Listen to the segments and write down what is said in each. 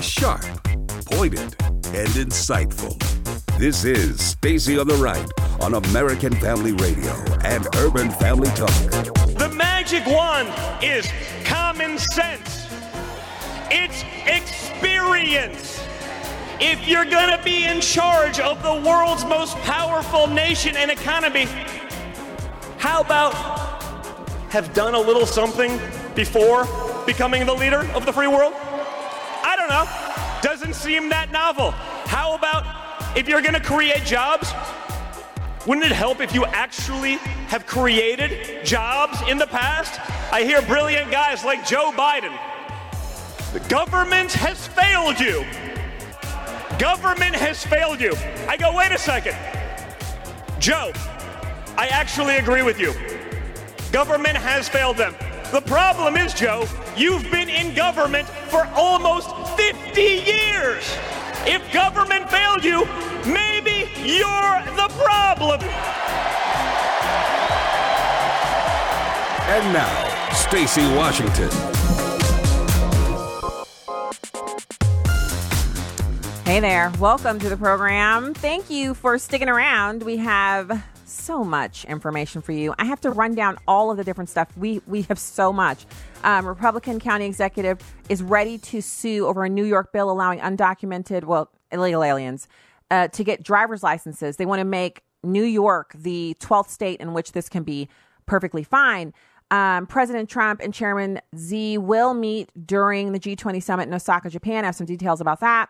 be sharp, pointed, and insightful. This is Stacy on the Right on American Family Radio and Urban Family Talk. The magic wand is common sense. It's experience. If you're going to be in charge of the world's most powerful nation and economy, how about have done a little something before becoming the leader of the free world? I don't know. Doesn't seem that novel. How about if you're going to create jobs, wouldn't it help if you actually have created jobs in the past? I hear brilliant guys like Joe Biden. The government has failed you. Government has failed you. I go, wait a second. Joe, I actually agree with you. Government has failed them. The problem is, Joe, you've been in government for almost 50 years. If government failed you, maybe you're the problem. And now, Stacey Washington. Hey there. Welcome to the program. Thank you for sticking around. We have so much information for you. I have to run down all of the different stuff. We have so much. Republican county executive is ready to sue over a New York bill allowing undocumented, illegal aliens to get driver's licenses. They want to make New York the 12th state in which this can be perfectly fine. President Trump and Chairman Xi will meet during the G20 summit in Osaka, Japan. I have some details about that.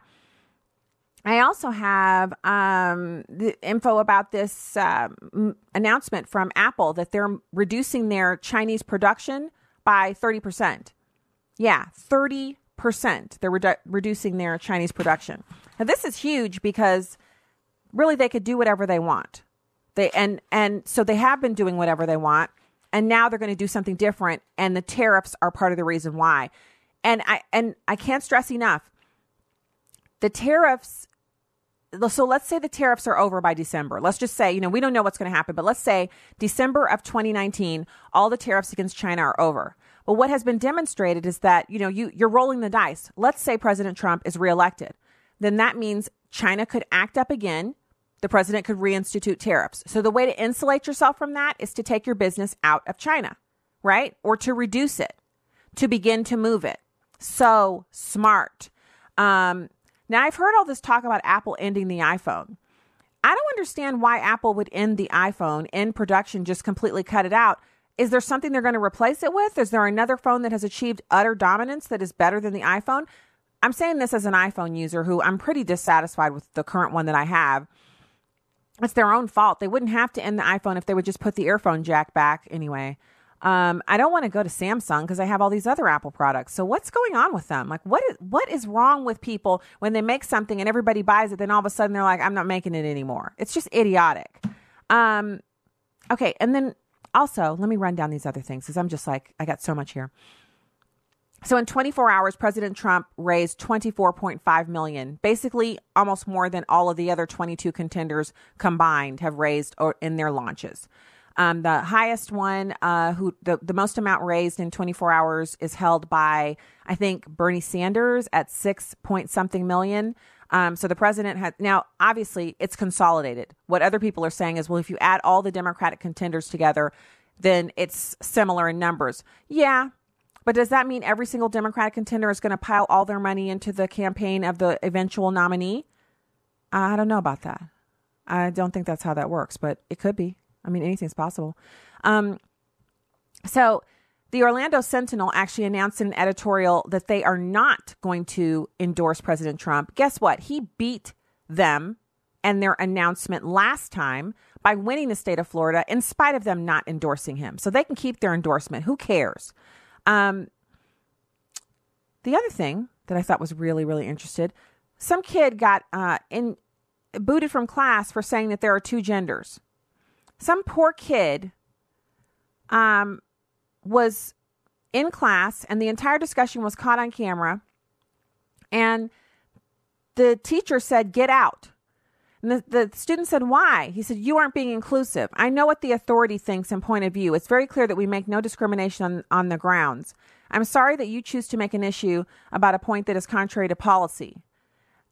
I also have the info about this announcement from Apple that they're reducing their Chinese production by 30%. Yeah, 30%. They're reducing their Chinese production. Now, this is huge because really they could do whatever they want. So they have been doing whatever they want, and now they're going to do something different, and the tariffs are part of the reason why. And I can't stress enough, the tariffs. So let's say the tariffs are over by December. Let's just say, we don't know what's going to happen, but let's say December of 2019, all the tariffs against China are over. But what has been demonstrated is that, you're rolling the dice. Let's say President Trump is reelected. Then that means China could act up again. The president could reinstitute tariffs. So the way to insulate yourself from that is to take your business out of China, right? Or to reduce it, to begin to move it. So smart. Now, I've heard all this talk about Apple ending the iPhone. I don't understand why Apple would end the iPhone in production, just completely cut it out. Is there something they're going to replace it with? Is there another phone that has achieved utter dominance that is better than the iPhone? I'm saying this as an iPhone user who I'm pretty dissatisfied with the current one that I have. It's their own fault. They wouldn't have to end the iPhone if they would just put the earphone jack back anyway. I don't want to go to Samsung because I have all these other Apple products. So what's going on with them? Like, what is wrong with people when they make something and everybody buys it? Then all of a sudden they're like, I'm not making it anymore. It's just idiotic. Okay. And then also let me run down these other things because I'm just like, I got so much here. So in 24 hours, President Trump raised $24.5 million, basically almost more than all of the other 22 contenders combined have raised in their launches. The highest one, the most amount raised in 24 hours is held by, I think, Bernie Sanders at 6 point something million. So the president had, now, obviously, it's consolidated. What other people are saying is, well, if you add all the Democratic contenders together, then it's similar in numbers. Yeah. But does that mean every single Democratic contender is going to pile all their money into the campaign of the eventual nominee? I don't know about that. I don't think that's how that works, but it could be. I mean, anything's possible. So the Orlando Sentinel actually announced in an editorial that they are not going to endorse President Trump. Guess what? He beat them and their announcement last time by winning the state of Florida in spite of them not endorsing him. So they can keep their endorsement. Who cares? The other thing that I thought was really, really interesting, some kid got booted from class for saying that there are two genders. Some poor kid was in class and the entire discussion was caught on camera. And the teacher said, "Get out." And the student said, why? He said, you aren't being inclusive. I know what the authority thinks and point of view. It's very clear that we make no discrimination on the grounds. I'm sorry that you choose to make an issue about a point that is contrary to policy.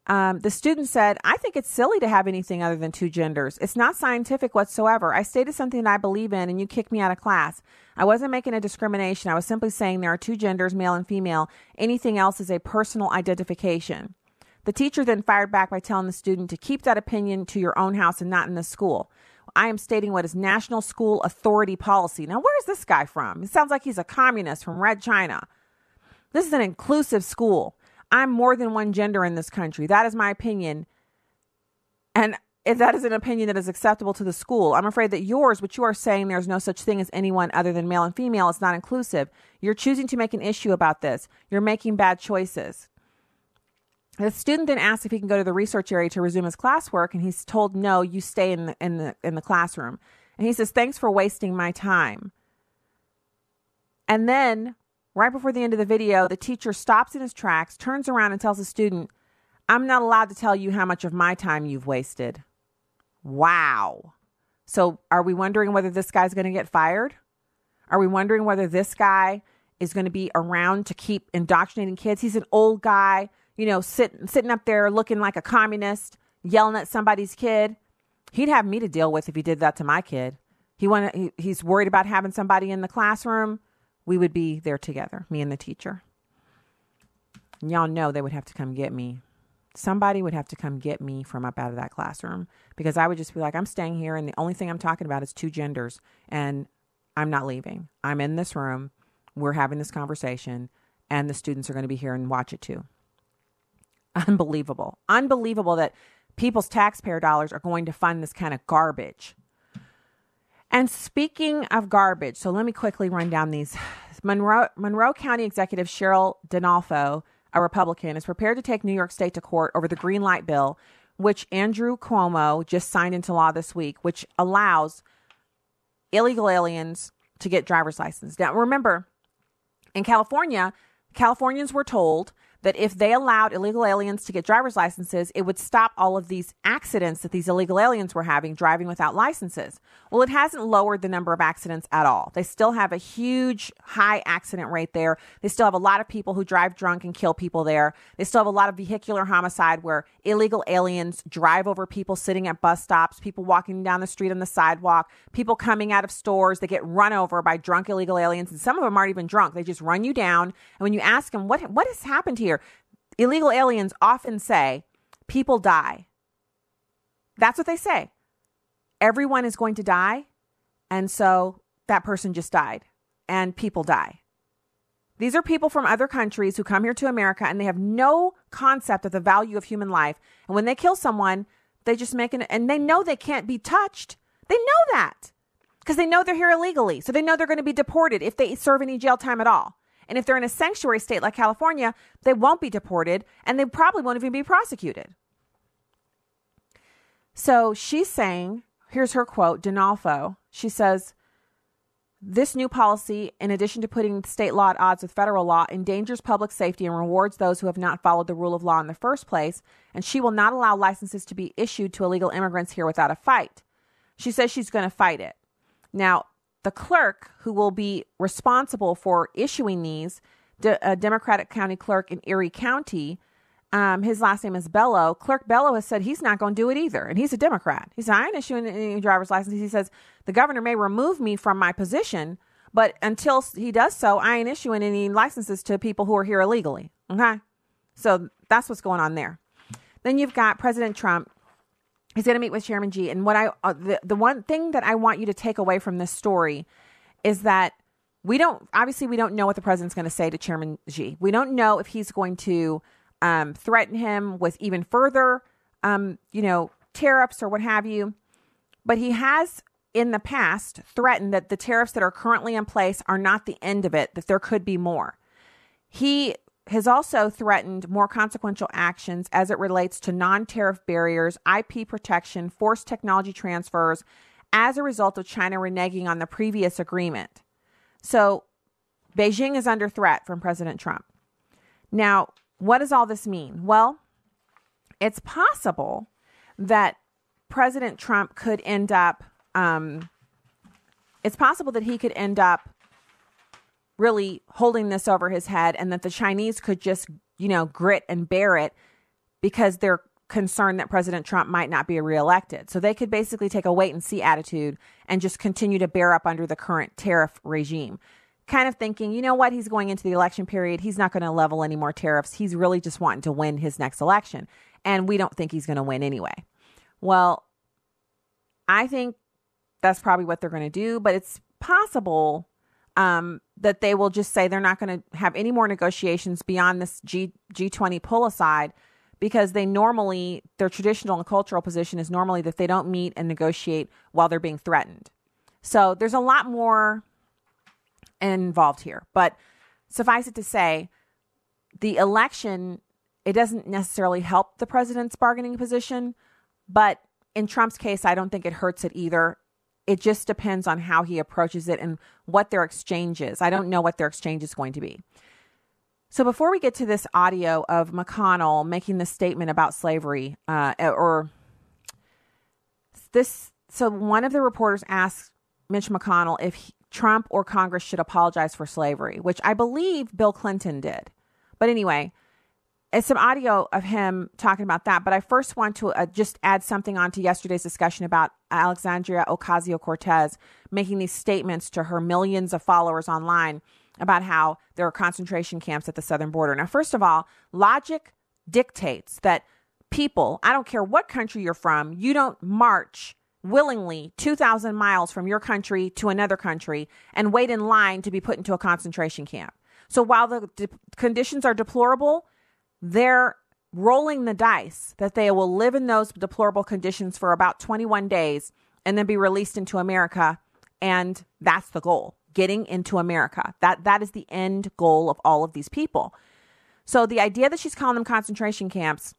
The student said, I think it's silly to have anything other than two genders. It's not scientific whatsoever. I stated something that I believe in and you kicked me out of class. I wasn't making a discrimination. I was simply saying there are two genders, male and female. Anything else is a personal identification. The teacher then fired back by telling the student to keep that opinion to your own house and not in the school. I am stating what is national school authority policy. Now, where is this guy from? It sounds like he's a communist from Red China. This is an inclusive school. I'm more than one gender in this country. That is my opinion. And if that is an opinion that is acceptable to the school, I'm afraid that yours, which you are saying there's no such thing as anyone other than male and female, is not inclusive. You're choosing to make an issue about this. You're making bad choices. The student then asked if he can go to the research area to resume his classwork, and he's told, no, you stay in the classroom. And he says, thanks for wasting my time. And then, right before the end of the video, the teacher stops in his tracks, turns around, and tells the student, I'm not allowed to tell you how much of my time you've wasted. Wow. So are we wondering whether this guy's going to get fired? Are we wondering whether this guy is going to be around to keep indoctrinating kids? He's an old guy. You know, sitting up there looking like a communist, yelling at somebody's kid. He'd have me to deal with if he did that to my kid. He's worried about having somebody in the classroom. We would be there together, me and the teacher. And y'all know they would have to come get me. Somebody would have to come get me from up out of that classroom, because I would just be like, I'm staying here, and the only thing I'm talking about is two genders, and I'm not leaving. I'm in this room. We're having this conversation, and the students are going to be here and watch it too. Unbelievable. Unbelievable that people's taxpayer dollars are going to fund this kind of garbage. And speaking of garbage, so let me quickly run down these. Monroe County Executive Cheryl Dinolfo, a Republican, is prepared to take New York State to court over the Green Light Bill, which Andrew Cuomo just signed into law this week, which allows illegal aliens to get driver's licenses. Now, remember, in California, Californians were told that if they allowed illegal aliens to get driver's licenses, it would stop all of these accidents that these illegal aliens were having, driving without licenses. Well, it hasn't lowered the number of accidents at all. They still have a huge high accident rate there. They still have a lot of people who drive drunk and kill people there. They still have a lot of vehicular homicide where illegal aliens drive over people sitting at bus stops, people walking down the street on the sidewalk, people coming out of stores. They get run over by drunk illegal aliens, and some of them aren't even drunk. They just run you down. And when you ask them, what has happened here? Illegal aliens often say, people die. That's what they say. Everyone is going to die. And so that person just died, and people die. These are people from other countries who come here to America, and they have no concept of the value of human life. And when they kill someone, they just make an, and they know they can't be touched. They know that because they know they're here illegally. So they know they're going to be deported if they serve any jail time at all. And if they're in a sanctuary state like California, they won't be deported, and they probably won't even be prosecuted. So she's saying, here's her quote, Dinolfo. She says, this new policy, in addition to putting state law at odds with federal law, endangers public safety and rewards those who have not followed the rule of law in the first place. And she will not allow licenses to be issued to illegal immigrants here without a fight. She says she's going to fight it. Now, the clerk who will be responsible for issuing these, a Democratic county clerk in Erie County, his last name is Bellow. Clerk Bellow has said he's not going to do it either, and he's a Democrat. He said, I ain't issuing any driver's license. He says, the governor may remove me from my position, but until he does so, I ain't issuing any licenses to people who are here illegally. Okay? So that's what's going on there. Then you've got President Trump. He's going to meet with Chairman Xi. And what the one thing that I want you to take away from this story is that we don't know what the president's going to say to Chairman Xi. We don't know if he's going to threaten him with even further, tariffs or what have you. But he has in the past threatened that the tariffs that are currently in place are not the end of it, that there could be more. He has also threatened more consequential actions as it relates to non-tariff barriers, IP protection, forced technology transfers, as a result of China reneging on the previous agreement. So Beijing is under threat from President Trump. Now, what does all this mean? Well, it's possible that President Trump could end up, it's possible that he could end up really holding this over his head, and that the Chinese could just, grit and bear it because they're concerned that President Trump might not be reelected. So they could basically take a wait and see attitude and just continue to bear up under the current tariff regime. Kind of thinking, you know what, he's going into the election period. He's not going to level any more tariffs. He's really just wanting to win his next election. And we don't think he's going to win anyway. Well, I think that's probably what they're going to do. But it's possible that they will just say they're not going to have any more negotiations beyond this G20 pull aside, because they normally, their traditional and cultural position is normally that they don't meet and negotiate while they're being threatened. So there's a lot more involved here. But suffice it to say, the election, it doesn't necessarily help the president's bargaining position. But in Trump's case, I don't think it hurts it either. It just depends on how he approaches it and what their exchange is. I don't know what their exchange is going to be. So before we get to this audio of McConnell making this statement about slavery, so one of the reporters asked Mitch McConnell if Trump or Congress should apologize for slavery, which I believe Bill Clinton did. But anyway, it's some audio of him talking about that. But I first want to just add something onto yesterday's discussion about Alexandria Ocasio-Cortez making these statements to her millions of followers online about how there are concentration camps at the southern border. Now, first of all, logic dictates that people, I don't care what country you're from, you don't march willingly 2,000 miles from your country to another country and wait in line to be put into a concentration camp. So while the conditions are deplorable, they're rolling the dice that they will live in those deplorable conditions for about 21 days and then be released into America. And that's the goal. Getting into America. That is the end goal of all of these people. So the idea that she's calling them concentration camps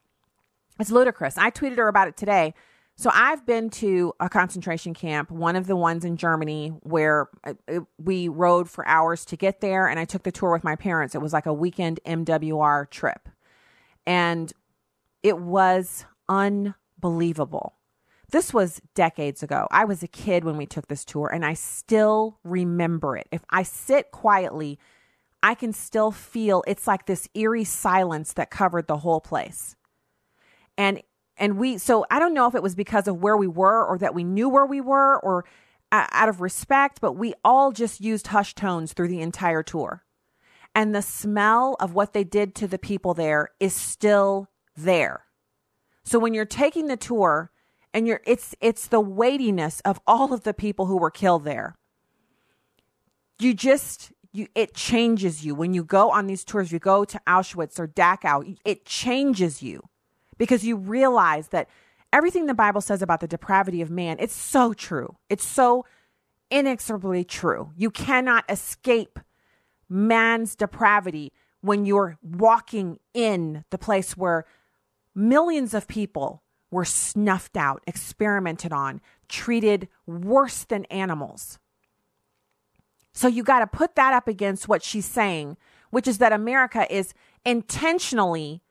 is ludicrous. I tweeted her about it today. So I've been to a concentration camp, one of the ones in Germany, where we rode for hours to get there. And I took the tour with my parents. It was like a weekend MWR trip. And it was unbelievable. This was decades ago. I was a kid when we took this tour, and I still remember it. If I sit quietly, I can still feel it's like this eerie silence that covered the whole place. And so I don't know if it was because of where we were or that we knew where we were or out of respect, but we all just used hushed tones through the entire tour. And the smell of what they did to the people there is still there. So when you're taking the tour, and it's the weightiness of all of the people who were killed there. It changes you when you go on these tours. You go to Auschwitz or Dachau, it changes you because you realize that everything the Bible says about the depravity of man, it's so true. It's so inexorably true. You cannot escape man's depravity when you're walking in the place where millions of people were snuffed out, experimented on, treated worse than animals. So you got to put that up against what she's saying, which is that America is intentionally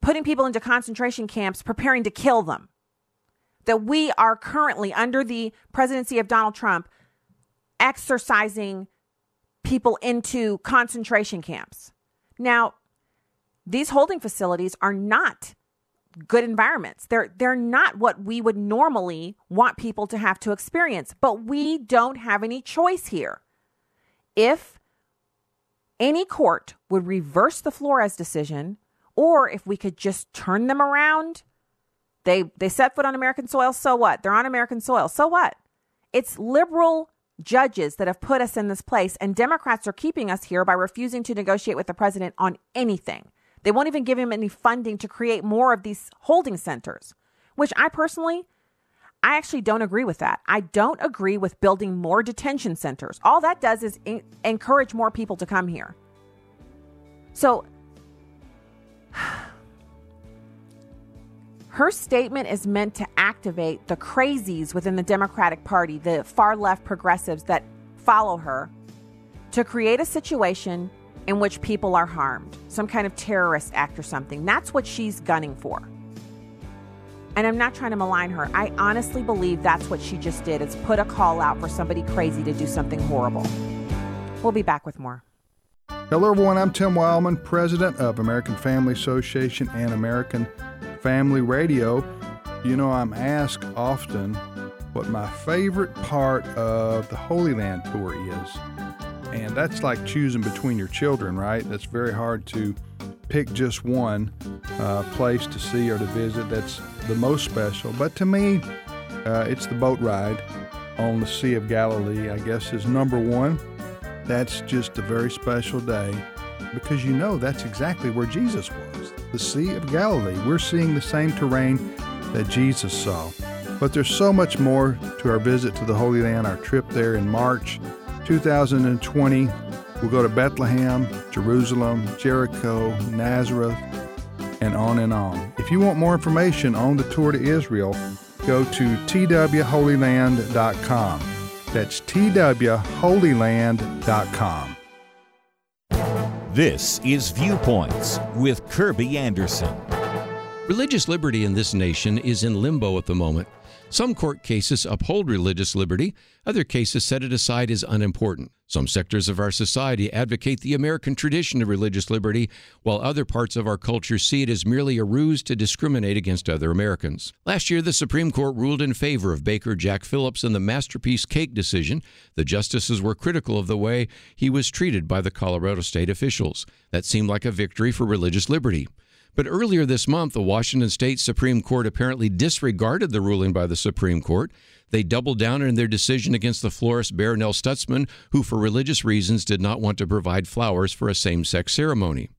putting people into concentration camps, preparing to kill them. That we are currently, under the presidency of Donald Trump, exercising people into concentration camps. Now, these holding facilities are not good environments. They're not what we would normally want people to have to experience, but we don't have any choice here. If any court would reverse the Flores decision, or if we could just turn them around, they set foot on American soil, so what? They're on American soil, so what? It's liberal judges that have put us in this place, and Democrats are keeping us here by refusing to negotiate with the president on anything. They won't even give him any funding to create more of these holding centers, which I actually don't agree with that. I don't agree with building more detention centers. All that does is encourage more people to come here. So her statement is meant to activate the crazies within the Democratic Party, the far left progressives that follow her, to create a situation in which people are harmed, some kind of terrorist act or something. That's what she's gunning for. And I'm not trying to malign her. I honestly believe that's what she just did. It's put a call out for somebody crazy to do something horrible. We'll be back with more. Hello, everyone. I'm Tim Wildman, president of American Family Association and American Family Radio. You know, I'm asked often what my favorite part of the Holy Land tour is. And that's like choosing between your children, right? That's very hard to pick just one place to see or to visit that's the most special. But to me, it's the boat ride on the Sea of Galilee, I guess, is number one. That's just a very special day because, you know, that's exactly where Jesus was, the Sea of Galilee. We're seeing the same terrain that Jesus saw. But there's so much more to our visit to the Holy Land, our trip there in March 2020. We'll go to Bethlehem, Jerusalem, Jericho, Nazareth, and on and on. If you want more information on the tour to Israel, go to twholyland.com. That's twholyland.com. This is Viewpoints with Kirby Anderson. Religious liberty in this nation is in limbo at the moment. Some court cases uphold religious liberty. Other cases set it aside as unimportant. Some sectors of our society advocate the American tradition of religious liberty, while other parts of our culture see it as merely a ruse to discriminate against other Americans. Last year, the Supreme Court ruled in favor of baker Jack Phillips in the Masterpiece Cake decision. The justices were critical of the way he was treated by the Colorado state officials. That seemed like a victory for religious liberty. But earlier this month, the Washington State Supreme Court apparently disregarded the ruling by the Supreme Court. They doubled down in their decision against the florist Baronelle Stutzman, who for religious reasons did not want to provide flowers for a same-sex ceremony.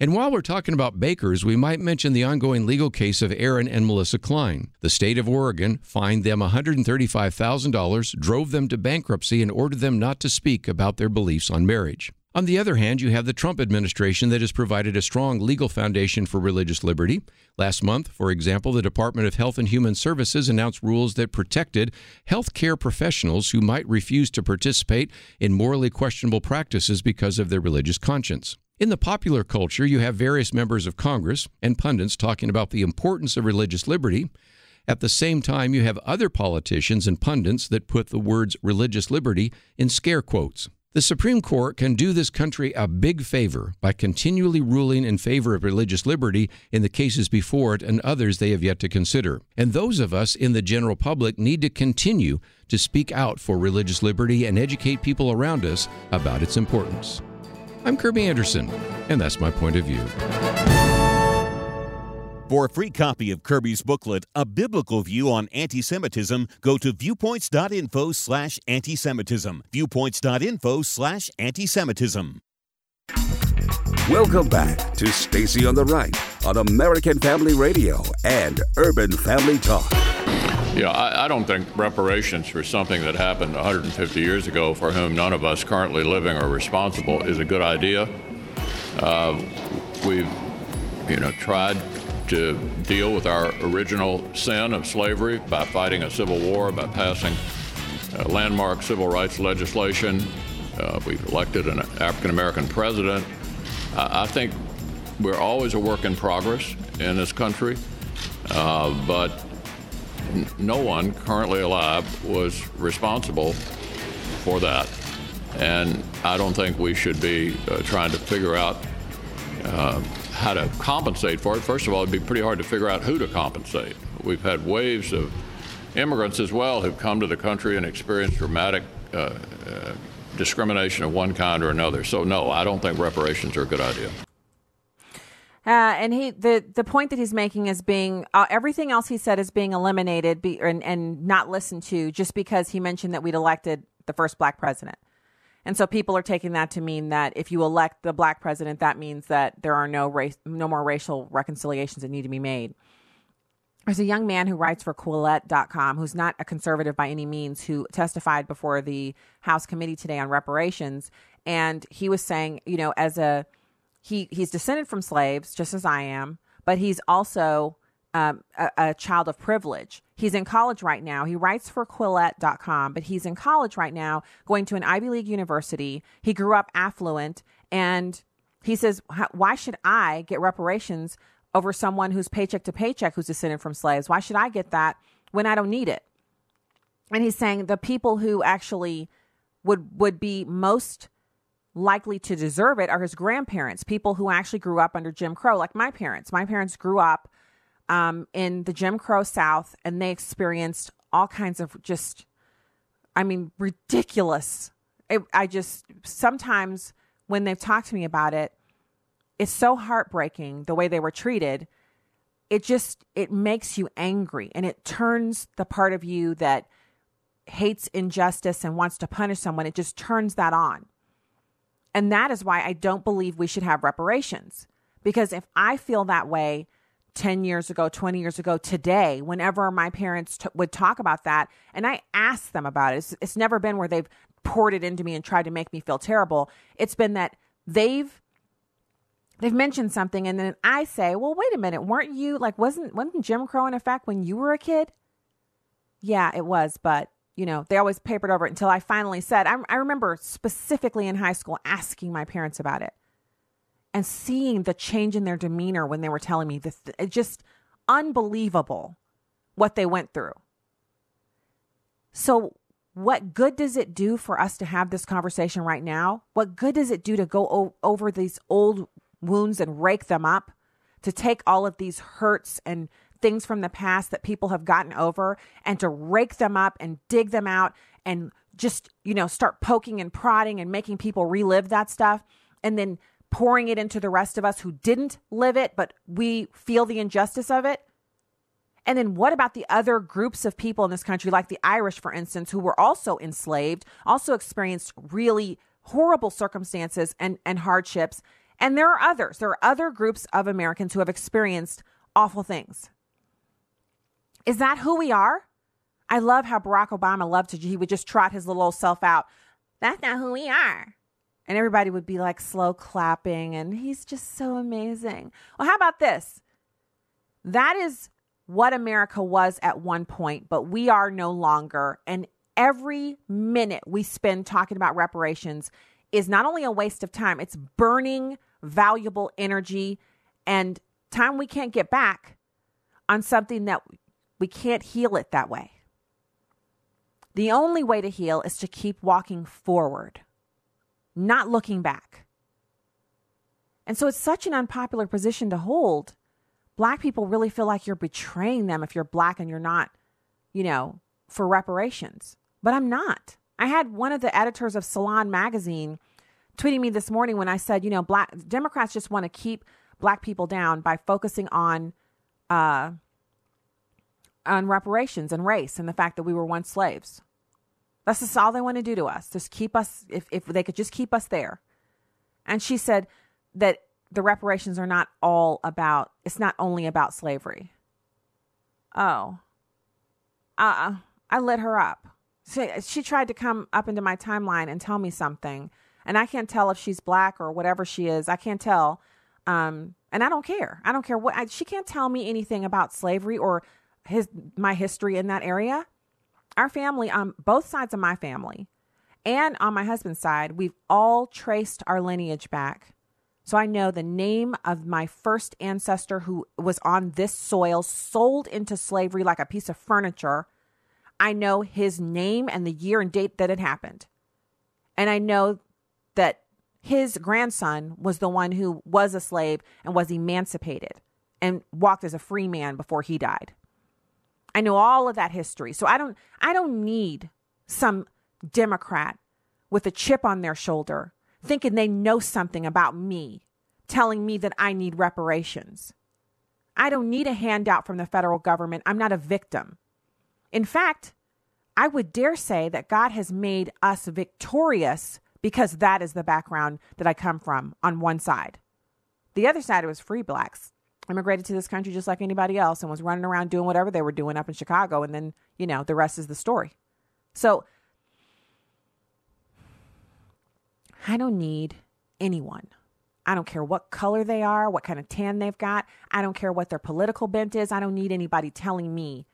And while we're talking about bakers, we might mention the ongoing legal case of Aaron and Melissa Klein. The state of Oregon fined them $135,000, drove them to bankruptcy, and ordered them not to speak about their beliefs on marriage. On the other hand, you have the Trump administration that has provided a strong legal foundation for religious liberty. Last month, for example, the Department of Health and Human Services announced rules that protected health care professionals who might refuse to participate in morally questionable practices because of their religious conscience. In the popular culture, you have various members of Congress and pundits talking about the importance of religious liberty. At the same time, you have other politicians and pundits that put the words religious liberty in scare quotes. The Supreme Court can do this country a big favor by continually ruling in favor of religious liberty in the cases before it and others they have yet to consider. And those of us in the general public need to continue to speak out for religious liberty and educate people around us about its importance. I'm Kirby Anderson, and that's my point of view. For a free copy of Kirby's booklet, A Biblical View on Anti-Semitism, go to viewpoints.info/antisemitism. Viewpoints.info/antisemitism. Welcome back to Stacy on the Right on American Family Radio and Urban Family Talk. Yeah, I don't think reparations for something that happened 150 years ago for whom none of us currently living are responsible is a good idea. We've, tried to deal with our original sin of slavery by fighting a civil war, by passing landmark civil rights legislation. We've elected an African-American president. I think we're always a work in progress in this country, but no one currently alive was responsible for that. And I don't think we should be trying to figure out how to compensate for it. First of all, it'd be pretty hard to figure out who to compensate. We've had waves of immigrants as well who've come to the country and experienced dramatic discrimination of one kind or another. So no, I don't think reparations are a good idea. And the point that he's making is being everything else he said is being eliminated and not listened to just because he mentioned that we'd elected the first black president. And so people are taking that to mean that if you elect the black president, that means that there are no more racial reconciliations that need to be made. There's a young man who writes for Quillette.com, who's not a conservative by any means, who testified before the House committee today on reparations. And he was saying, he's descended from slaves, just as I am, but he's also a child of privilege. He's in college right now. He writes for Quillette.com, but he's in college right now going to an Ivy League university. He grew up affluent, and he says, why should I get reparations over someone who's paycheck to paycheck, who's descended from slaves? Why should I get that when I don't need it? And he's saying the people who actually would be most likely to deserve it are his grandparents, people who actually grew up under Jim Crow, like my parents. My parents grew up in the Jim Crow South, and they experienced all kinds of just, I mean, ridiculous. Sometimes when they've talked to me about it, it's so heartbreaking the way they were treated. It makes you angry, and it turns the part of you that hates injustice and wants to punish someone. It just turns that on. And that is why I don't believe we should have reparations, because if I feel that way 10 years ago, 20 years ago, today, whenever my parents would talk about that, and I asked them about it, it's never been where they've poured it into me and tried to make me feel terrible. It's been that they've mentioned something, and then I say, well, wait a minute, weren't you like, wasn't Jim Crow in effect when you were a kid? Yeah, it was, but you know, they always papered over it until I finally said, I remember specifically in high school asking my parents about it and seeing the change in their demeanor when they were telling me this. It's just unbelievable what they went through. So what good does it do for us to have this conversation right now? What good does it do to go over these old wounds and rake them up, to take all of these hurts and things from the past that people have gotten over and to rake them up and dig them out and just, you know, start poking and prodding and making people relive that stuff and then pouring it into the rest of us who didn't live it, but we feel the injustice of it? And then what about the other groups of people in this country, like the Irish, for instance, who were also enslaved, also experienced really horrible circumstances and hardships? And there are others. There are other groups of Americans who have experienced awful things. Is that who we are? I love how Barack Obama he would just trot his little old self out. That's not who we are. And everybody would be like slow clapping, and he's just so amazing. Well, how about this? That is what America was at one point, but we are no longer. And every minute we spend talking about reparations is not only a waste of time, it's burning valuable energy and time we can't get back on something that we can't heal it that way. The only way to heal is to keep walking forward, not looking back. And so it's such an unpopular position to hold. Black people really feel like you're betraying them if you're Black and you're not, you know, for reparations. But I'm not. I had one of the editors of Salon magazine tweeting me this morning when I said, you know, Black Democrats just want to keep Black people down by focusing on reparations and race and the fact that we were once slaves. That's just all they want to do to us. Just keep us, if they could just keep us there. And she said that the reparations are not all about, it's not only about slavery. Oh, I lit her up. She tried to come up into my timeline and tell me something. And I can't tell if she's Black or whatever she is. I can't tell. And I don't care. I don't care what, she can't tell me anything about slavery or my history in that area. Our family, both sides of my family and on my husband's side, we've all traced our lineage back. So I know the name of my first ancestor who was on this soil, sold into slavery like a piece of furniture. I know his name and the year and date that it happened. And I know that his grandson was the one who was a slave and was emancipated and walked as a free man before he died. I know all of that history. So I don't need some Democrat with a chip on their shoulder thinking they know something about me, telling me that I need reparations. I don't need a handout from the federal government. I'm not a victim. In fact, I would dare say that God has made us victorious because that is the background that I come from on one side. The other side was free Blacks, immigrated to this country just like anybody else and was running around doing whatever they were doing up in Chicago. And then, you know, the rest is the story. So I don't need anyone. I don't care what color they are, what kind of tan they've got. I don't care what their political bent is. I don't need anybody telling me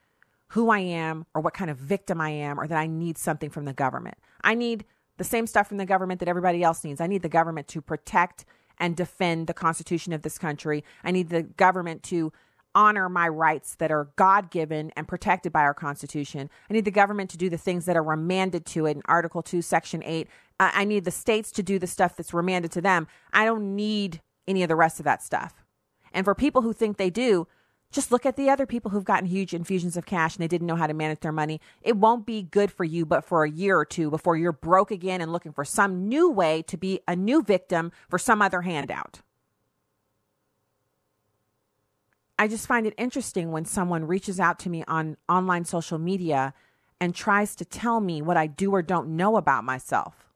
who I am or what kind of victim I am or that I need something from the government. I need the same stuff from the government that everybody else needs. I need the government to protect and defend the Constitution of this country. I need the government to honor my rights that are God-given and protected by our Constitution. I need the government to do the things that are remanded to it in Article 2, Section 8. I need the states to do the stuff that's remanded to them. I don't need any of the rest of that stuff. And for people who think they do, just look at the other people who've gotten huge infusions of cash and they didn't know how to manage their money. It won't be good for you, but for a year or two before you're broke again and looking for some new way to be a new victim for some other handout. I just find it interesting when someone reaches out to me on online social media and tries to tell me what I do or don't know about myself.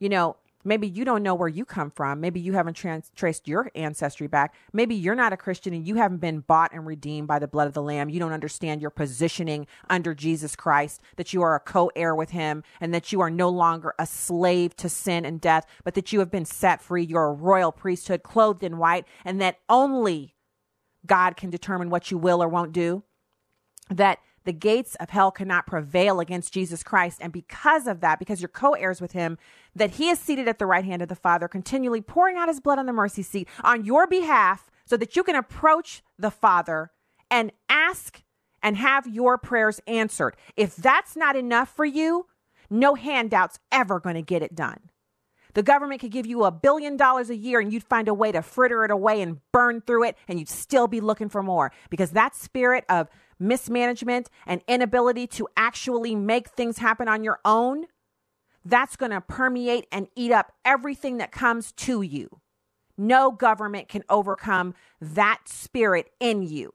You know, maybe you don't know where you come from. Maybe you haven't traced your ancestry back. Maybe you're not a Christian and you haven't been bought and redeemed by the blood of the Lamb. You don't understand your positioning under Jesus Christ, that you are a co-heir with him and that you are no longer a slave to sin and death, but that you have been set free. You're a royal priesthood clothed in white, and that only God can determine what you will or won't do, that the gates of hell cannot prevail against Jesus Christ. And because of that, because you're co-heirs with him, that he is seated at the right hand of the Father, continually pouring out his blood on the mercy seat on your behalf so that you can approach the Father and ask and have your prayers answered. If that's not enough for you, no handout's ever going to get it done. The government could give you $1 billion a year and you'd find a way to fritter it away and burn through it, and you'd still be looking for more, because that spirit of mismanagement and inability to actually make things happen on your own, that's going to permeate and eat up everything that comes to you. No government can overcome that spirit in you.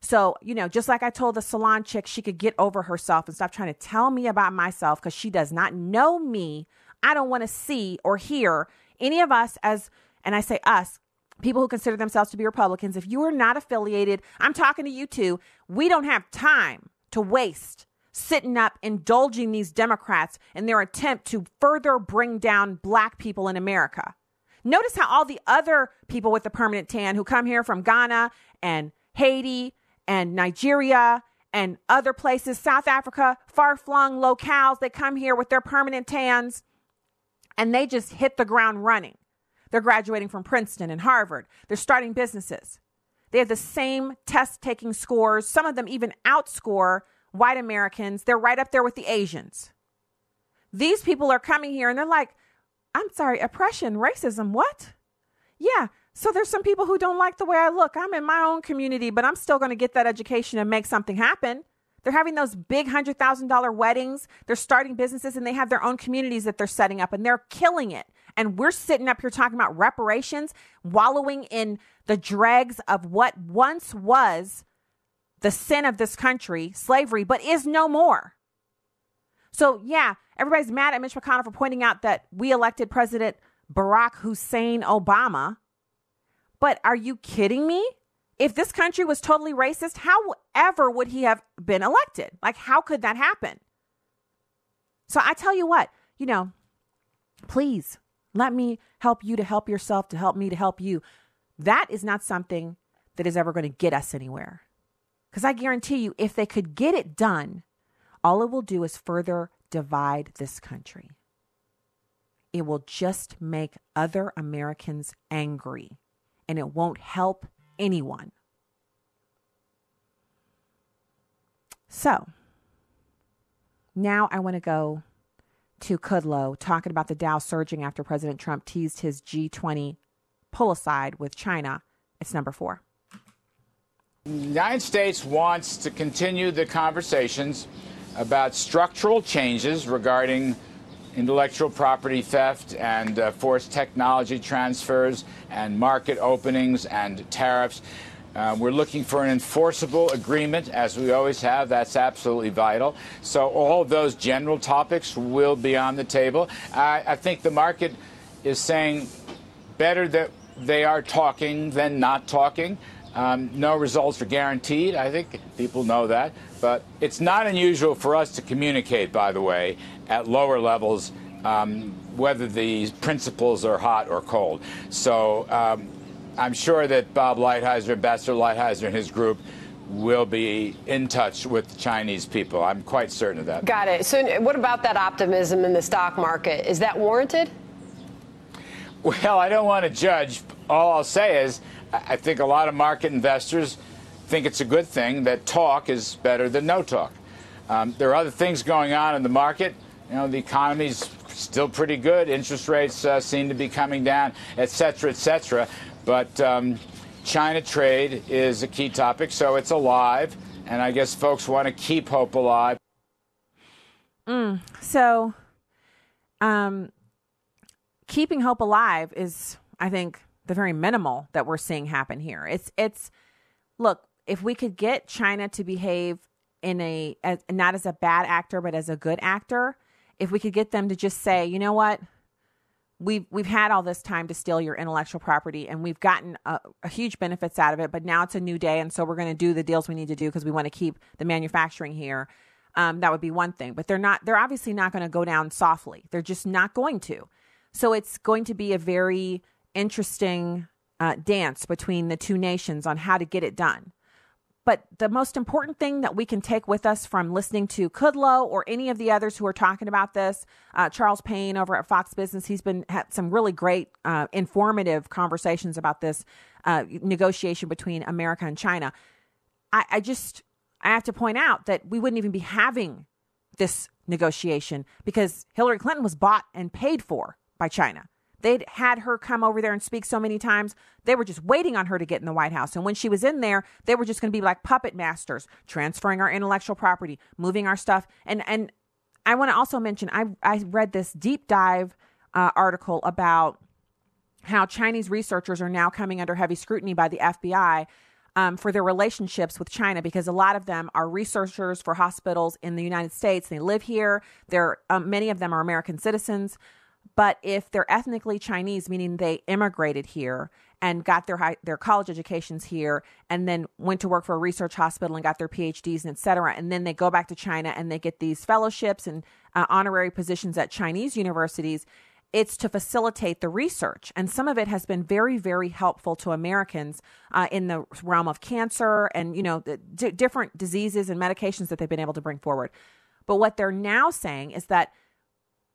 So, you know, just like I told the salon chick she could get over herself and stop trying to tell me about myself because she does not know me. I don't want to see or hear any of us as, and I say us, people who consider themselves to be Republicans. If you are not affiliated, I'm talking to you too. We don't have time to waste sitting up, indulging these Democrats in their attempt to further bring down Black people in America. Notice how all the other people with the permanent tan who come here from Ghana and Haiti and Nigeria and other places, South Africa, far-flung locales, they come here with their permanent tans, and they just hit the ground running. They're graduating from Princeton and Harvard. They're starting businesses. They have the same test-taking scores. Some of them even outscore white Americans. They're right up there with the Asians. These people are coming here and they're like, I'm sorry, oppression, racism, what? Yeah, so there's some people who don't like the way I look. I'm in my own community, but I'm still going to get that education and make something happen. They're having those big $100,000 weddings. They're starting businesses and they have their own communities that they're setting up and they're killing it. And we're sitting up here talking about reparations, wallowing in the dregs of what once was the sin of this country, slavery, but is no more. So, yeah, everybody's mad at Mitch McConnell for pointing out that we elected President Barack Hussein Obama. But are you kidding me? If this country was totally racist, however would he have been elected? Like, how could that happen? So I tell you what, you know, please let me help you to help yourself, to help me to help you. That is not something that is ever going to get us anywhere. Because I guarantee you, if they could get it done, all it will do is further divide this country. It will just make other Americans angry, and it won't help anyone. So now I want to go to Kudlow talking about the Dow surging after President Trump teased his G20 pull aside with China. It's number 4. The United States wants to continue the conversations about structural changes regarding intellectual property theft and forced technology transfers and market openings and tariffs. We're looking for an enforceable agreement, as we always have. That's absolutely vital. So all those general topics will be on the table. I think the market is saying better that they are talking than not talking. No results are guaranteed. I think people know that. But it's not unusual for us to communicate, by the way, at lower levels, whether the principles are hot or cold. So I'm sure that Bob Lighthizer, Ambassador Lighthizer and his group will be in touch with the Chinese people. I'm quite certain of that. Got it. So what about that optimism in the stock market? Is that warranted? Well, I don't want to judge. All I'll say is I think a lot of market investors think it's a good thing that talk is better than no talk. There are other things going on in the market. You know, the economy's still pretty good. Interest rates seem to be coming down, et cetera, et cetera. But China trade is a key topic, so it's alive. And I guess folks want to keep hope alive. So keeping hope alive is, I think, the very minimal that we're seeing happen here. It's look, if we could get China to behave in not as a bad actor, but as a good actor, if we could get them to just say, you know what, we've had all this time to steal your intellectual property and we've gotten a huge benefits out of it, but now it's a new day. And so we're going to do the deals we need to do because we want to keep the manufacturing here. That would be one thing, but they're obviously not going to go down softly. They're just not going to. So it's going to be a very interesting dance between the two nations on how to get it done. But the most important thing that we can take with us from listening to Kudlow or any of the others who are talking about this, Charles Payne over at Fox Business, he's had some really great informative conversations about this negotiation between America and China. I have to point out that we wouldn't even be having this negotiation because Hillary Clinton was bought and paid for by China. They'd had her come over there and speak so many times. They were just waiting on her to get in the White House. And when she was in there, they were just going to be like puppet masters, transferring our intellectual property, moving our stuff. And I want to also mention, I read this deep dive article about how Chinese researchers are now coming under heavy scrutiny by the FBI for their relationships with China, because a lot of them are researchers for hospitals in the United States. They live here. Many of them are American citizens. But if they're ethnically Chinese, meaning they immigrated here and got their college educations here and then went to work for a research hospital and got their PhDs and et cetera, and then they go back to China and they get these fellowships and honorary positions at Chinese universities, it's to facilitate the research. And some of it has been very, very helpful to Americans in the realm of cancer and, you know, the different diseases and medications that they've been able to bring forward. But what they're now saying is that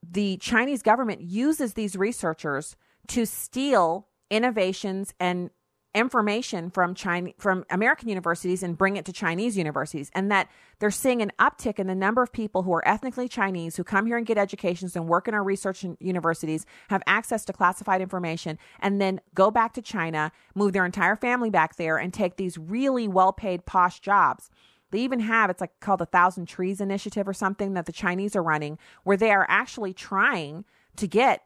the Chinese government uses these researchers to steal innovations and information from American universities and bring it to Chinese universities, and that they're seeing an uptick in the number of people who are ethnically Chinese who come here and get educations and work in our research universities, have access to classified information, and then go back to China, move their entire family back there, and take these really well-paid posh jobs. They even have, it's like called the 1,000 Trees Initiative or something that the Chinese are running, where they are actually trying to get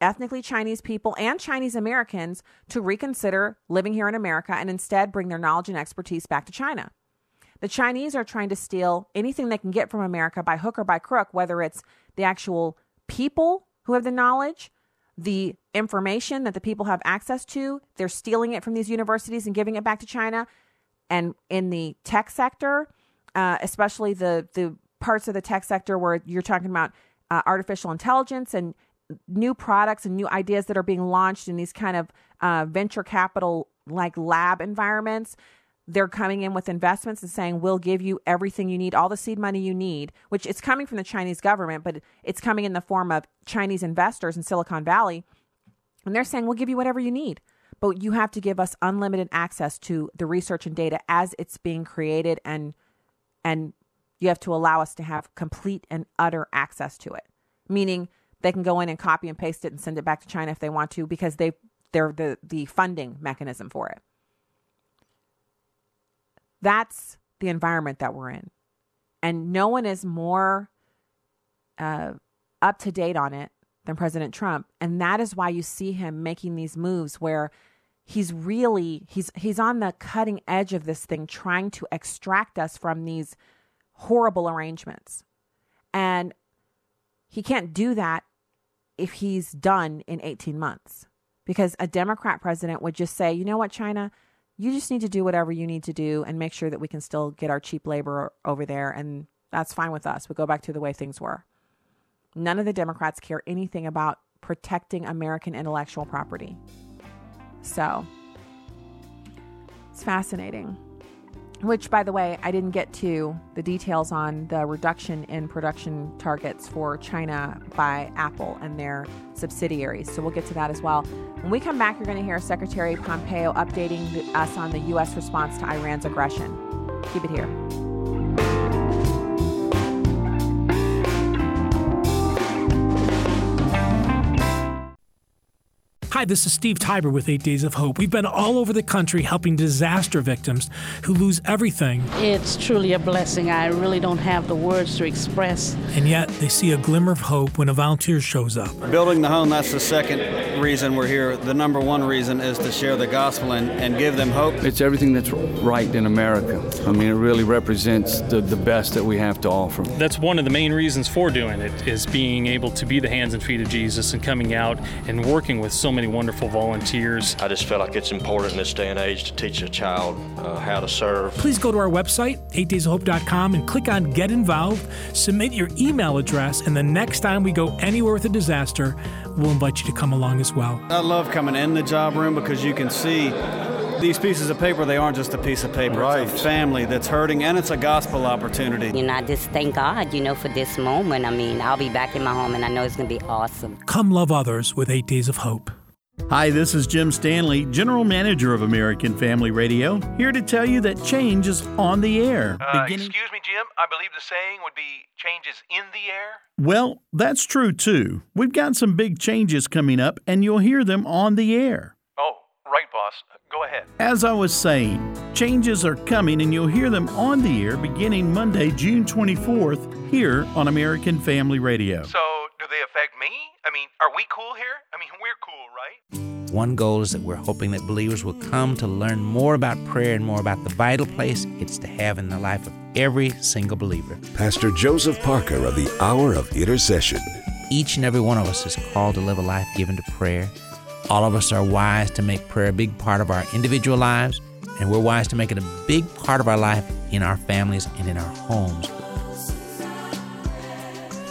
ethnically Chinese people and Chinese Americans to reconsider living here in America and instead bring their knowledge and expertise back to China. The Chinese are trying to steal anything they can get from America by hook or by crook, whether it's the actual people who have the knowledge, the information that the people have access to. They're stealing it from these universities and giving it back to China. And in the tech sector, especially the parts of the tech sector where you're talking about artificial intelligence and new products and new ideas that are being launched in these kind of venture capital like lab environments, they're coming in with investments and saying, we'll give you everything you need, all the seed money you need, which it's coming from the Chinese government, but it's coming in the form of Chinese investors in Silicon Valley. And they're saying, we'll give you whatever you need, but you have to give us unlimited access to the research and data as it's being created, and you have to allow us to have complete and utter access to it, meaning they can go in and copy and paste it and send it back to China if they want to, because they're the funding mechanism for it. That's the environment that we're in, and no one is more up to date on it than President Trump. And that is why you see him making these moves where he's on the cutting edge of this thing, trying to extract us from these horrible arrangements. And he can't do that if he's done in 18 months, because a Democrat president would just say, you know what, China, you just need to do whatever you need to do and make sure that we can still get our cheap labor over there. And that's fine with us. We'll go back to the way things were. None of the Democrats care anything about protecting American intellectual property. So it's fascinating. which, by the way, I didn't get to the details on the reduction in production targets for China by Apple and their subsidiaries. So we'll get to that as well. When we come back, you're going to hear Secretary Pompeo updating us on the U.S. response to Iran's aggression. Keep it here. Hi, this is Steve Tiber with 8 Days of Hope. We've been all over the country helping disaster victims who lose everything. It's truly a blessing. I really don't have the words to express. And yet, they see a glimmer of hope when a volunteer shows up. Building the home, that's the second reason we're here. The number one reason is to share the gospel and give them hope. It's everything that's right in America. I mean, it really represents the best that we have to offer. That's one of the main reasons for doing it, is being able to be the hands and feet of Jesus and coming out and working with so many wonderful volunteers. I just feel like it's important in this day and age to teach a child how to serve. Please go to our website, 8daysofhope.com, and click on Get Involved. Submit your email address, and the next time we go anywhere with a disaster, we'll invite you to come along as well. I love coming in the job room because you can see these pieces of paper, they aren't just a piece of paper. Right. It's a family that's hurting, and it's a gospel opportunity. You know, I just thank God, you know, for this moment. I mean, I'll be back in my home, and I know it's going to be awesome. Come love others with 8 Days of Hope. Hi, this is Jim Stanley, General Manager of American Family Radio, here to tell you that change is on the air. Excuse me, Jim. I believe the saying would be change is in the air. Well, that's true, too. We've got some big changes coming up, and you'll hear them on the air. Oh, right, boss. Go ahead. As I was saying, changes are coming, and you'll hear them on the air beginning Monday, June 24th, here on American Family Radio. So, do they affect me? I mean, are we cool here? I mean, we're cool, right? One goal is that we're hoping that believers will come to learn more about prayer and more about the vital place it's to have in the life of every single believer. Pastor Joseph Parker of the Hour of Intercession. Each and every one of us is called to live a life given to prayer. All of us are wise to make prayer a big part of our individual lives, and we're wise to make it a big part of our life in our families and in our homes.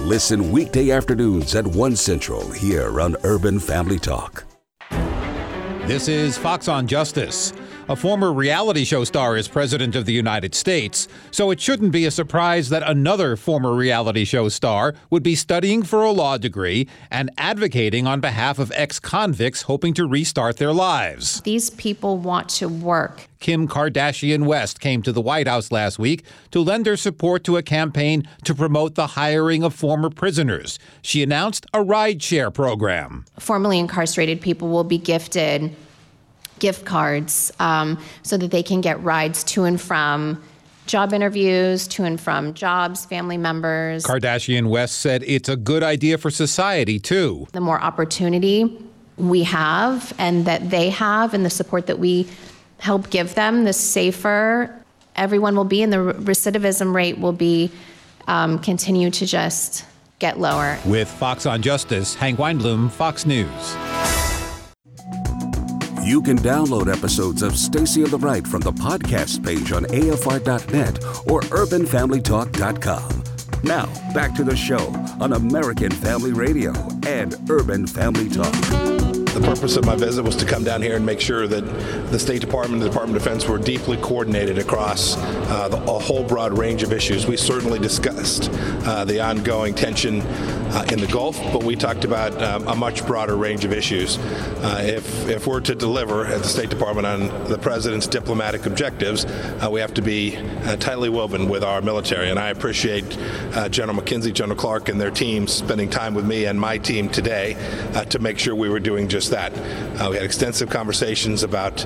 Listen weekday afternoons at 1 Central here on Urban Family Talk. This is Fox on Justice. A former reality show star is president of the United States, so it shouldn't be a surprise that another former reality show star would be studying for a law degree and advocating on behalf of ex-convicts hoping to restart their lives. These people want to work. Kim Kardashian West came to the White House last week to lend her support to a campaign to promote the hiring of former prisoners. She announced a rideshare program. Formerly incarcerated people will be gifted gift cards so that they can get rides to and from job interviews, to and from jobs, family members. Kardashian West said it's a good idea for society, too. The more opportunity we have and that they have and the support that we help give them, the safer everyone will be, and the recidivism rate will be continue to just get lower. With Fox on Justice, Hank Weinblum, Fox News. You can download episodes of Stacy on the Right from the podcast page on AFR.net or UrbanFamilyTalk.com. Now, back to the show on American Family Radio and Urban Family Talk. The purpose of my visit was to come down here and make sure that the State Department and the Department of Defense were deeply coordinated across a whole broad range of issues. We certainly discussed the ongoing tension in the Gulf, but we talked about a much broader range of issues. If we're to deliver at the State Department on the President's diplomatic objectives, we have to be tightly woven with our military. And I appreciate General McKenzie, General Clark, and their team spending time with me and my team today to make sure we were doing just that. We had extensive conversations about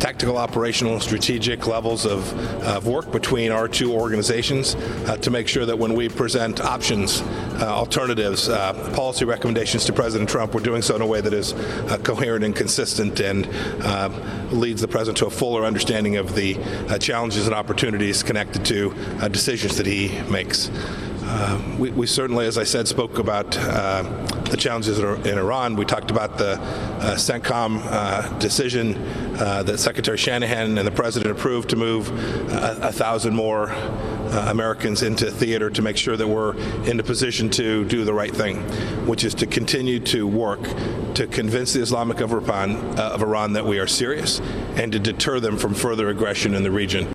tactical, operational, strategic levels of work between our two organizations to make sure that when we present options, alternatives, policy recommendations to President Trump, we're doing so in a way that is coherent and consistent and leads the President to a fuller understanding of the challenges and opportunities connected to decisions that he makes. We certainly, as I said, spoke about the challenges in Iran. We talked about the CENTCOM decision that Secretary Shanahan and the President approved to move 1,000 more Americans into theater to make sure that we're in the position to do the right thing, which is to continue to work to convince the Islamic of Iran that we are serious and to deter them from further aggression in the region.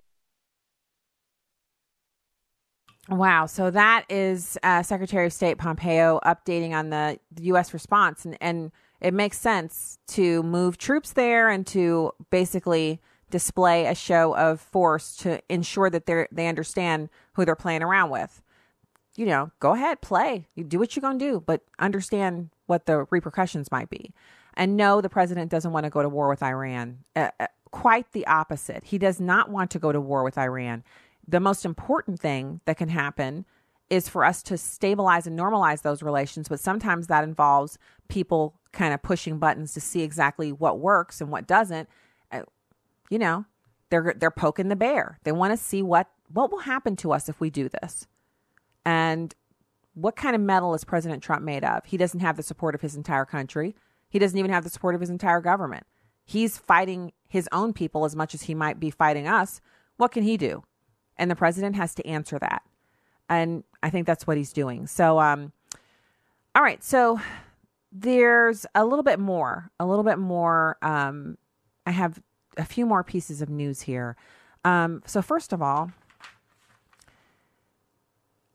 Wow. So that is Secretary of State Pompeo updating on the U.S. response. And it makes sense to move troops there and to basically display a show of force to ensure that they understand who they're playing around with. You know, go ahead, play. You do what you're going to do, but understand what the repercussions might be. And no, the president doesn't want to go to war with Iran. Quite the opposite. He does not want to go to war with Iran. The most important thing that can happen is for us to stabilize and normalize those relations. But sometimes that involves people kind of pushing buttons to see exactly what works and what doesn't. You know, they're poking the bear. They want to see what will happen to us if we do this. And what kind of metal is President Trump made of? He doesn't have the support of his entire country. He doesn't even have the support of his entire government. He's fighting his own people as much as he might be fighting us. What can he do? And the president has to answer that. And I think that's what he's doing. So, all right. So there's a little bit more. I have a few more pieces of news here. So first of all,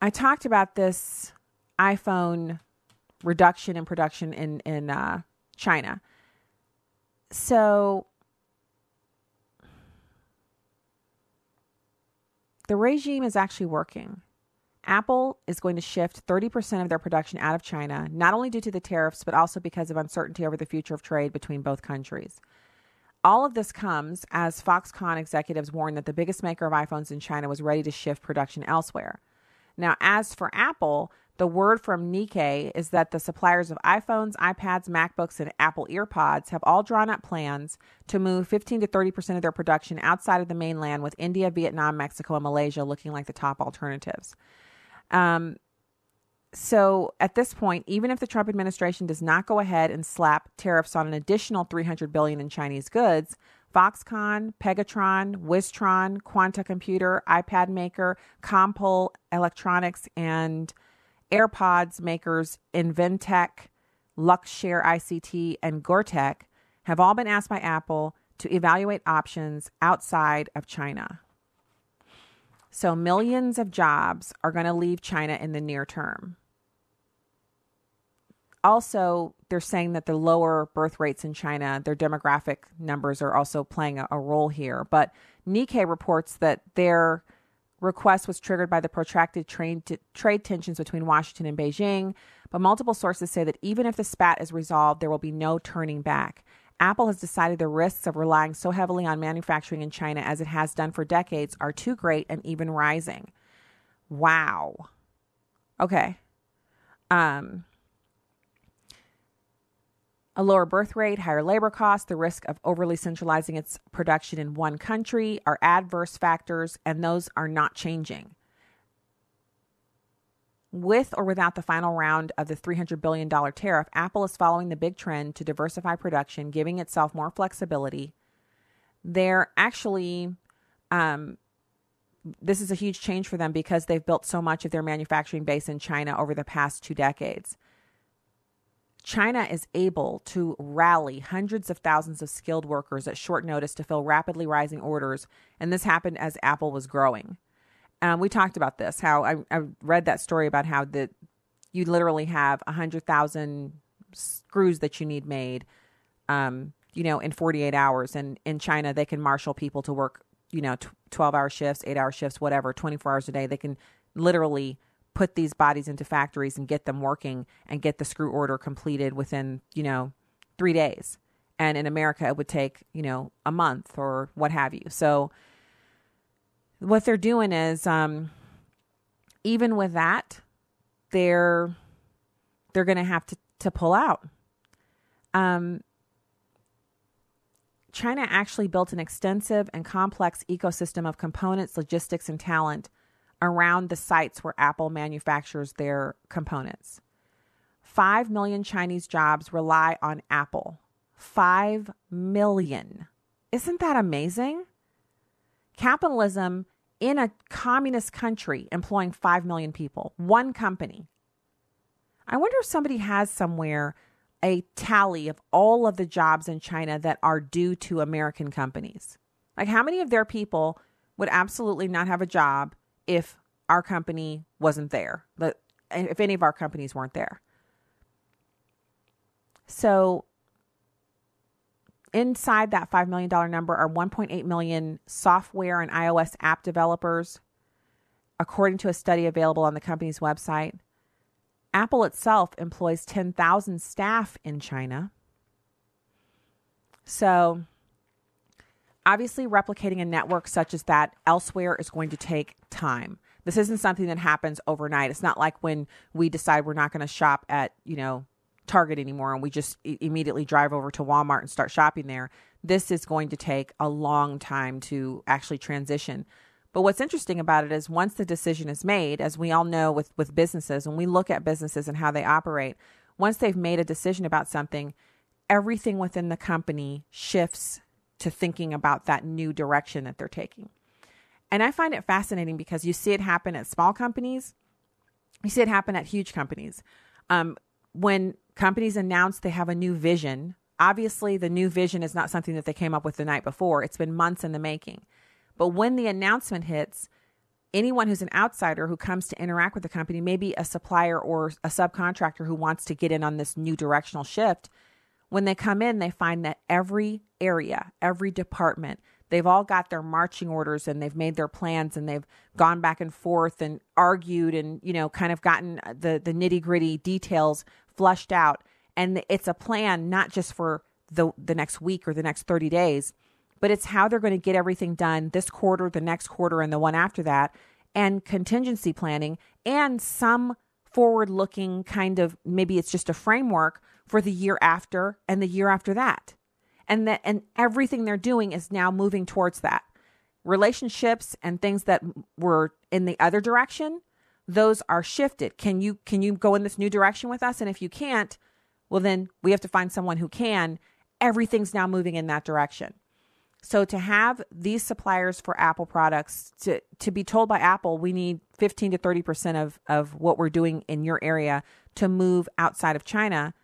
I talked about this iPhone reduction in production in China. So the regime is actually working. Apple is going to shift 30% of their production out of China, not only due to the tariffs, but also because of uncertainty over the future of trade between both countries. All of this comes as Foxconn executives warned that the biggest maker of iPhones in China was ready to shift production elsewhere. Now, as for Apple, the word from Nikkei is that the suppliers of iPhones, iPads, MacBooks, and Apple EarPods have all drawn up plans to move 15 to 30% of their production outside of the mainland, with India, Vietnam, Mexico, and Malaysia looking like the top alternatives. So at this point, even if the Trump administration does not go ahead and slap tariffs on an additional $300 billion in Chinese goods, Foxconn, Pegatron, Wistron, Quanta Computer, iPad Maker, Compol Electronics, and AirPods makers Inventec, Luxshare ICT, and Gore-Tex have all been asked by Apple to evaluate options outside of China. So millions of jobs are going to leave China in the near term. Also, they're saying that the lower birth rates in China, their demographic numbers are also playing a role here. But Nikkei reports that their request was triggered by the protracted trade tensions between Washington and Beijing. But multiple sources say that even if the spat is resolved, there will be no turning back. Apple has decided the risks of relying so heavily on manufacturing in China as it has done for decades are too great and even rising. Wow. Okay. A lower birth rate, higher labor costs, the risk of overly centralizing its production in one country are adverse factors, and those are not changing. With or without the final round of the $300 billion tariff, Apple is following the big trend to diversify production, giving itself more flexibility. They're actually, this is a huge change for them because they've built so much of their manufacturing base in China over the past 2 decades. China is able to rally hundreds of thousands of skilled workers at short notice to fill rapidly rising orders. And this happened as Apple was growing. We talked about this, how I read that story about how you literally have 100,000 screws that you need made, you know, in 48 hours. And in China, they can marshal people to work, you know, 12-hour shifts, 8-hour shifts, whatever, 24 hours a day. They can literally put these bodies into factories and get them working and get the screw order completed within, you know, 3 days. And in America, it would take, you know, a month or what have you. So what they're doing is, even with that, they're going to have to pull out. China actually built an extensive and complex ecosystem of components, logistics, and talent around the sites where Apple manufactures their components. 5 million Chinese jobs rely on Apple. 5 million. Isn't that amazing? Capitalism in a communist country employing 5 million people. One company. I wonder if somebody has somewhere a tally of all of the jobs in China that are due to American companies. Like, how many of their people would absolutely not have a job if our company wasn't there. But if any of our companies weren't there. So inside that $5 million number are 1.8 million software and iOS app developers, according to a study available on the company's website. Apple itself employs 10,000 staff in China. So obviously replicating a network such as that elsewhere is going to take time. This isn't something that happens overnight. It's not like when we decide we're not going to shop at, Target anymore and we just immediately drive over to Walmart and start shopping there. This is going to take a long time to actually transition. But what's interesting about it is once the decision is made, as we all know with businesses, when we look at businesses and how they operate, once they've made a decision about something, everything within the company shifts to thinking about that new direction that they're taking. And I find it fascinating because you see it happen at small companies. You see it happen at huge companies. When companies announce they have a new vision, obviously the new vision is not something that they came up with the night before. It's been months in the making. But when the announcement hits, anyone who's an outsider who comes to interact with the company, maybe a supplier or a subcontractor who wants to get in on this new directional shift, when they come in, they find that every area, every department, they've all got their marching orders and they've made their plans and they've gone back and forth and argued and, kind of gotten the nitty-gritty details flushed out. And it's a plan not just for the next week or the next 30 days, but it's how they're going to get everything done this quarter, the next quarter, and the one after that, and contingency planning and some forward-looking kind of, maybe it's just a framework for the year after and the year after that. And everything they're doing is now moving towards that. Relationships and things that were in the other direction, those are shifted. Can you go in this new direction with us? And if you can't, well, then we have to find someone who can. Everything's now moving in that direction. So to have these suppliers for Apple products to be told by Apple, we need 15 to 30% of what we're doing in your area to move outside of China.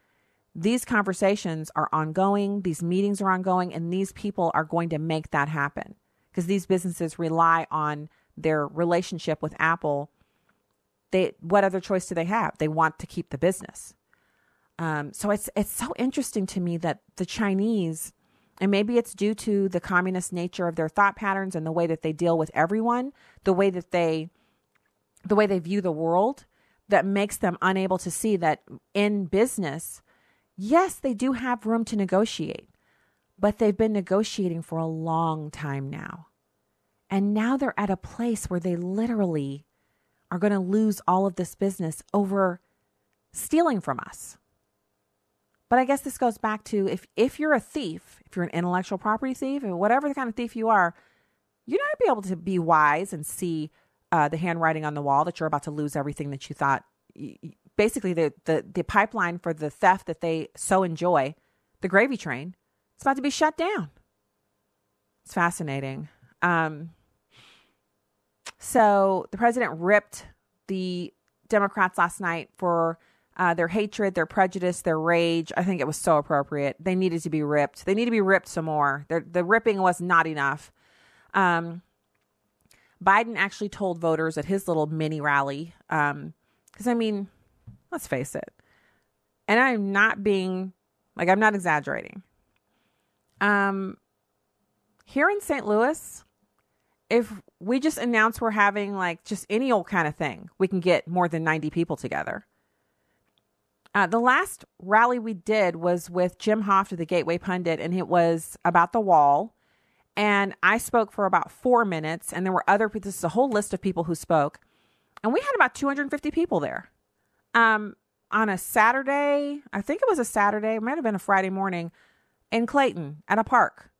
These conversations are ongoing, these meetings are ongoing, and these people are going to make that happen because these businesses rely on their relationship with Apple. What other choice do they have? They want to keep the business. So it's so interesting to me that the Chinese, and maybe it's due to the communist nature of their thought patterns and the way that they deal with everyone, the way they view the world, that makes them unable to see that in business, yes, they do have room to negotiate, but they've been negotiating for a long time now. And now they're at a place where they literally are going to lose all of this business over stealing from us. But I guess this goes back to if you're a thief, if you're an intellectual property thief, or whatever the kind of thief you are, you're not going to be able to be wise and see the handwriting on the wall that you're about to lose everything that you thought. Basically, the pipeline for the theft that they so enjoy, the gravy train, it's about to be shut down. It's fascinating. So the president ripped the Democrats last night for their hatred, their prejudice, their rage. I think it was so appropriate. They needed to be ripped. They need to be ripped some more. The ripping was not enough. Biden actually told voters at his little mini rally, because let's face it. And I'm not being, I'm not exaggerating. Here in St. Louis, if we just announce we're having just any old kind of thing, we can get more than 90 people together. The last rally we did was with Jim Hoft of the Gateway Pundit, and it was about the wall. And I spoke for about 4 minutes, and there were other people. This is a whole list of people who spoke. And we had about 250 people there. On a Saturday, I think it was a Saturday, it might have been a Friday morning, in Clayton at a park.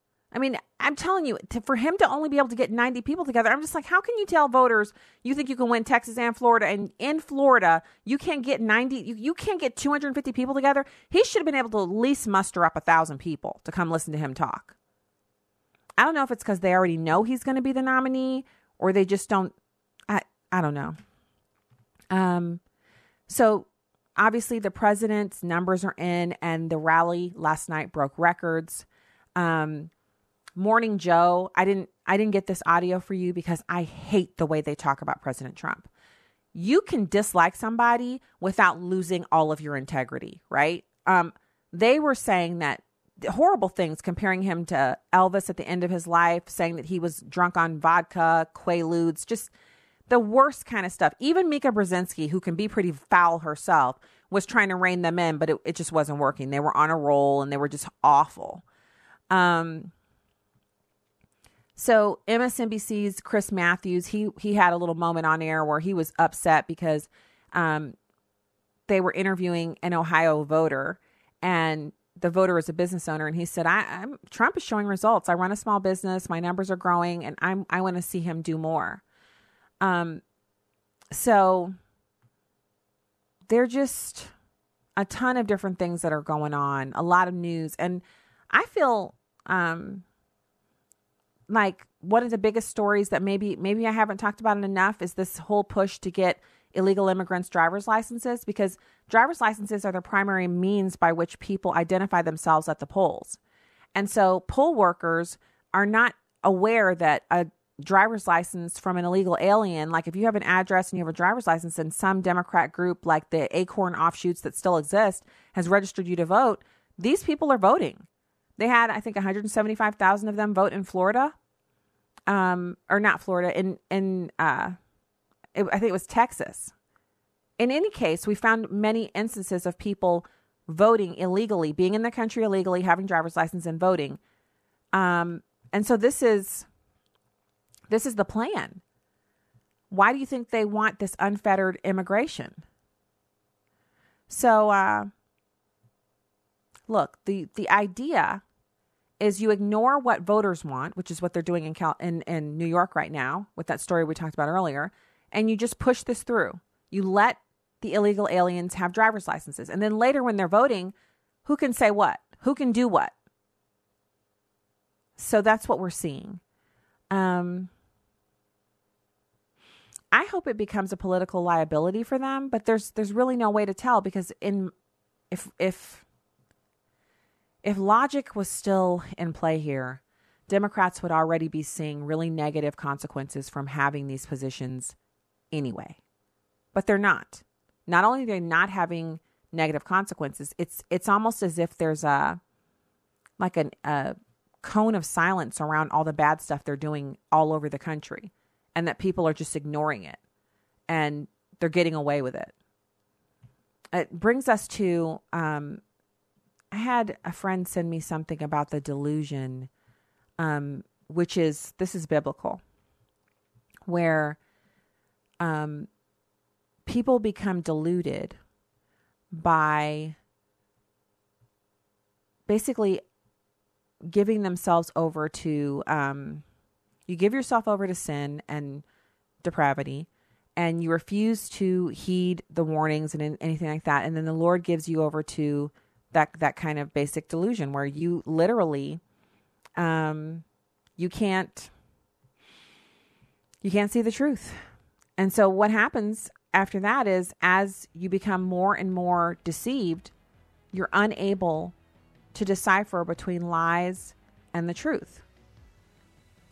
I'm telling you, for him to only be able to get 90 people together, I'm just like, how can you tell voters you think you can win Texas and Florida, and in Florida you can't get 90, you can't get 250 people together? He should have been able to at least muster up 1,000 people to come listen to him talk. I don't know if it's because they already know he's going to be the nominee, or they just don't. I don't know. So obviously the president's numbers are in, and the rally last night broke records. Morning Joe, I didn't get this audio for you because I hate the way they talk about President Trump. you can dislike somebody without losing all of your integrity, right? They were saying that horrible things, comparing him to Elvis at the end of his life, saying that he was drunk on vodka, Quaaludes, just the worst kind of stuff. Even Mika Brzezinski, who can be pretty foul herself, was trying to rein them in, but it just wasn't working. They were on a roll and they were just awful. So MSNBC's Chris Matthews, he had a little moment on air where he was upset because they were interviewing an Ohio voter, and the voter is a business owner, and he said, Trump is showing results. I run a small business. My numbers are growing, and I want to see him do more. So there are just a ton of different things that are going on, a lot of news. And I feel like one of the biggest stories that maybe I haven't talked about it enough is this whole push to get illegal immigrants' driver's licenses, because driver's licenses are the primary means by which people identify themselves at the polls. And so poll workers are not aware that a driver's license from an illegal alien, like if you have an address and you have a driver's license and some Democrat group like the Acorn offshoots that still exist has registered you to vote, these people are voting. They had, I think, 175,000 of them vote in Florida, or not Florida, I think it was Texas. In any case, we found many instances of people voting illegally, being in the country illegally, having driver's license and voting. And so this is the plan. Why do you think they want this unfettered immigration? So, look, the idea is you ignore what voters want, which is what they're doing in New York right now with that story we talked about earlier, and you just push this through. You let the illegal aliens have driver's licenses. And then later when they're voting, who can say what? Who can do what? So that's what we're seeing. I hope it becomes a political liability for them, but there's really no way to tell, because if logic was still in play here, Democrats would already be seeing really negative consequences from having these positions anyway. But they're not. Not only are they not having negative consequences, it's almost as if there's a cone of silence around all the bad stuff they're doing all over the country, and that people are just ignoring it and they're getting away with it. It brings us to, I had a friend send me something about the delusion, which is, this is biblical, where people become deluded by basically giving themselves over to, you give yourself over to sin and depravity, and you refuse to heed the warnings and anything like that. And then the Lord gives you over to that kind of basic delusion where you literally, you can't see the truth. And so what happens after that is, as you become more and more deceived, you're unable to decipher between lies and the truth.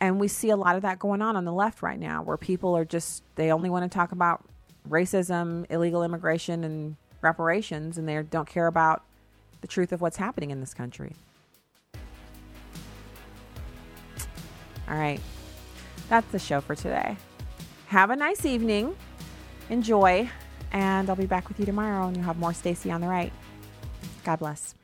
And we see a lot of that going on the left right now, where people are just, they only want to talk about racism, illegal immigration, and reparations, and they don't care about the truth of what's happening in this country. All right. That's the show for today. Have a nice evening. Enjoy. And I'll be back with you tomorrow, and you'll have more Stacy on the Right. God bless.